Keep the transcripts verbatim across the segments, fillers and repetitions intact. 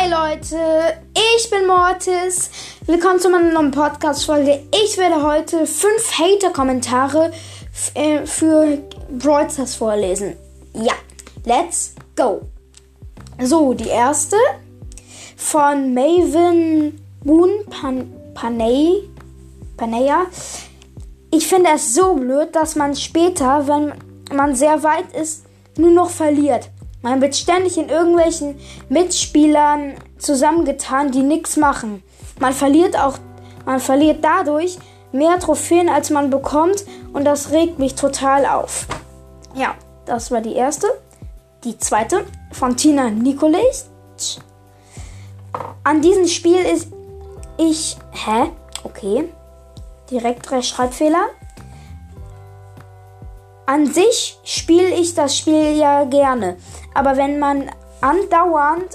Hi Leute, ich bin Mortis. Willkommen zu meiner neuen Podcast-Folge. Ich werde heute fünf Hater-Kommentare äh, für Reuters vorlesen. Ja, let's go. So, die erste von Maven Moon Pan- Panay- Panaya. Ich finde es so blöd, dass man später, wenn man sehr weit ist, nur noch verliert. Man wird ständig in irgendwelchen Mitspielern zusammengetan, die nichts machen. Man verliert auch, man verliert dadurch mehr Trophäen, als man bekommt, und das regt mich total auf. Ja, das war die erste. Die zweite von Tina Nikolitsch. An diesem Spiel ist ich... Hä? Okay. Direkt Rechtschreibfehler. An sich spiele ich das Spiel ja gerne, aber wenn man andauernd,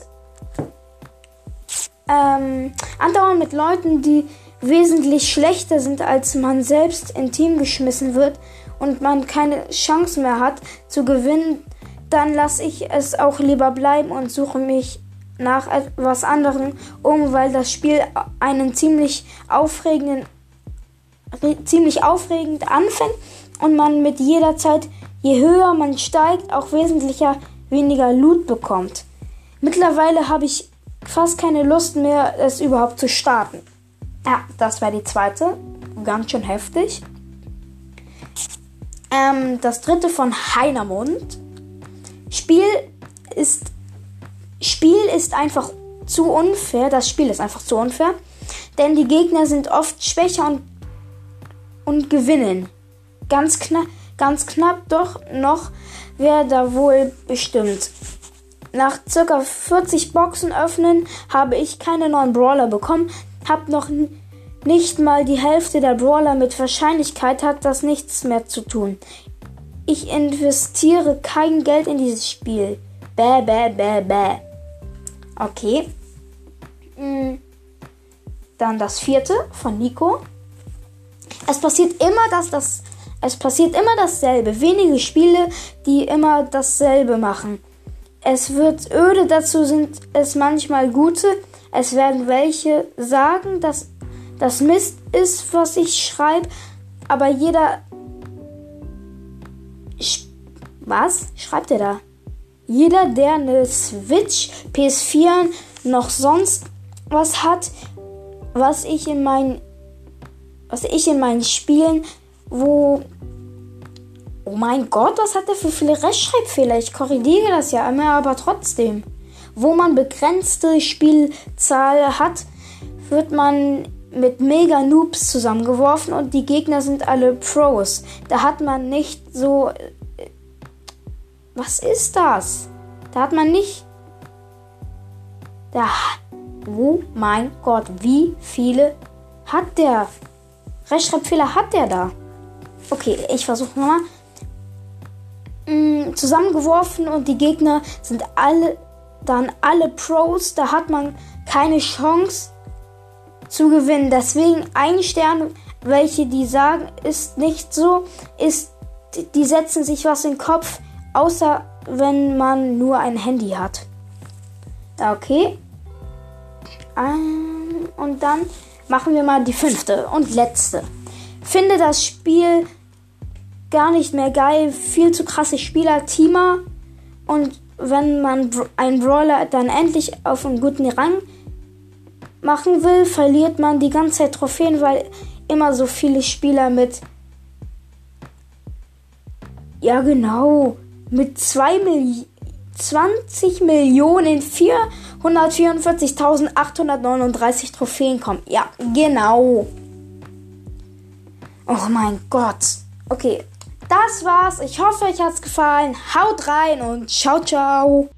ähm, andauernd mit Leuten, die wesentlich schlechter sind als man selbst, in Team geschmissen wird und man keine Chance mehr hat zu gewinnen, dann lasse ich es auch lieber bleiben und suche mich nach etwas anderem um, weil das Spiel einen ziemlich aufregenden, ziemlich aufregend anfängt. Und man mit jeder Zeit, je höher man steigt, auch wesentlich weniger Loot bekommt. Mittlerweile habe ich fast keine Lust mehr, es überhaupt zu starten. Ja, das war die zweite. Ganz schön heftig. Ähm, das dritte von Heinermund. Spiel ist, Spiel ist einfach zu unfair. Das Spiel ist einfach zu unfair. Denn die Gegner sind oft schwächer und, und gewinnen. Ganz knapp, ganz knapp doch noch, wer da wohl bestimmt. Nach ca. vierzig Boxen öffnen habe ich keine neuen Brawler bekommen, habe noch n- nicht mal die Hälfte der Brawler, mit Wahrscheinlichkeit hat das nichts mehr zu tun. Ich investiere kein Geld in dieses Spiel. Bäh, bäh, bäh, bäh. Okay. Dann das vierte von Nico. Es passiert immer, dass das... Es passiert immer dasselbe. Wenige Spiele, die immer dasselbe machen. Es wird öde, dazu sind es manchmal gute. Es werden welche sagen, dass das Mist ist, was ich schreibe. Aber jeder... Sch- was? Schreibt er da? Jeder, der eine Switch, P S vier, noch sonst was hat, was ich in meinen... Was ich in meinen Spielen... Wo... Oh mein Gott, was hat der für viele Rechtschreibfehler? Ich korrigiere das ja immer, aber trotzdem. Wo man begrenzte Spielzahl hat, wird man mit Mega-Noobs zusammengeworfen und die Gegner sind alle Pros. Da hat man nicht so... Was ist das? Da hat man nicht... Da... Oh mein Gott, wie viele hat der? Rechtschreibfehler hat der da? Okay, ich versuche nochmal. Mm, zusammengeworfen und die Gegner sind alle, dann alle Pros. Da hat man keine Chance zu gewinnen. Deswegen ein Stern, welche die sagen, ist nicht so, ist, die setzen sich was in den Kopf, außer wenn man nur ein Handy hat. Okay. Ähm, und dann machen wir mal die fünfte und letzte. Finde das Spiel gar nicht mehr geil. Viel zu krasse Spieler, Teamer. Und wenn man einen Brawler dann endlich auf einen guten Rang machen will, verliert man die ganze Zeit Trophäen, weil immer so viele Spieler mit... Ja genau, mit zwanzig Millionen vierhundertvierundvierzigtausendachthundertneununddreißig Trophäen kommen. Ja, genau. Oh mein Gott. Okay, das war's. Ich hoffe, euch hat's gefallen. Haut rein und ciao, ciao.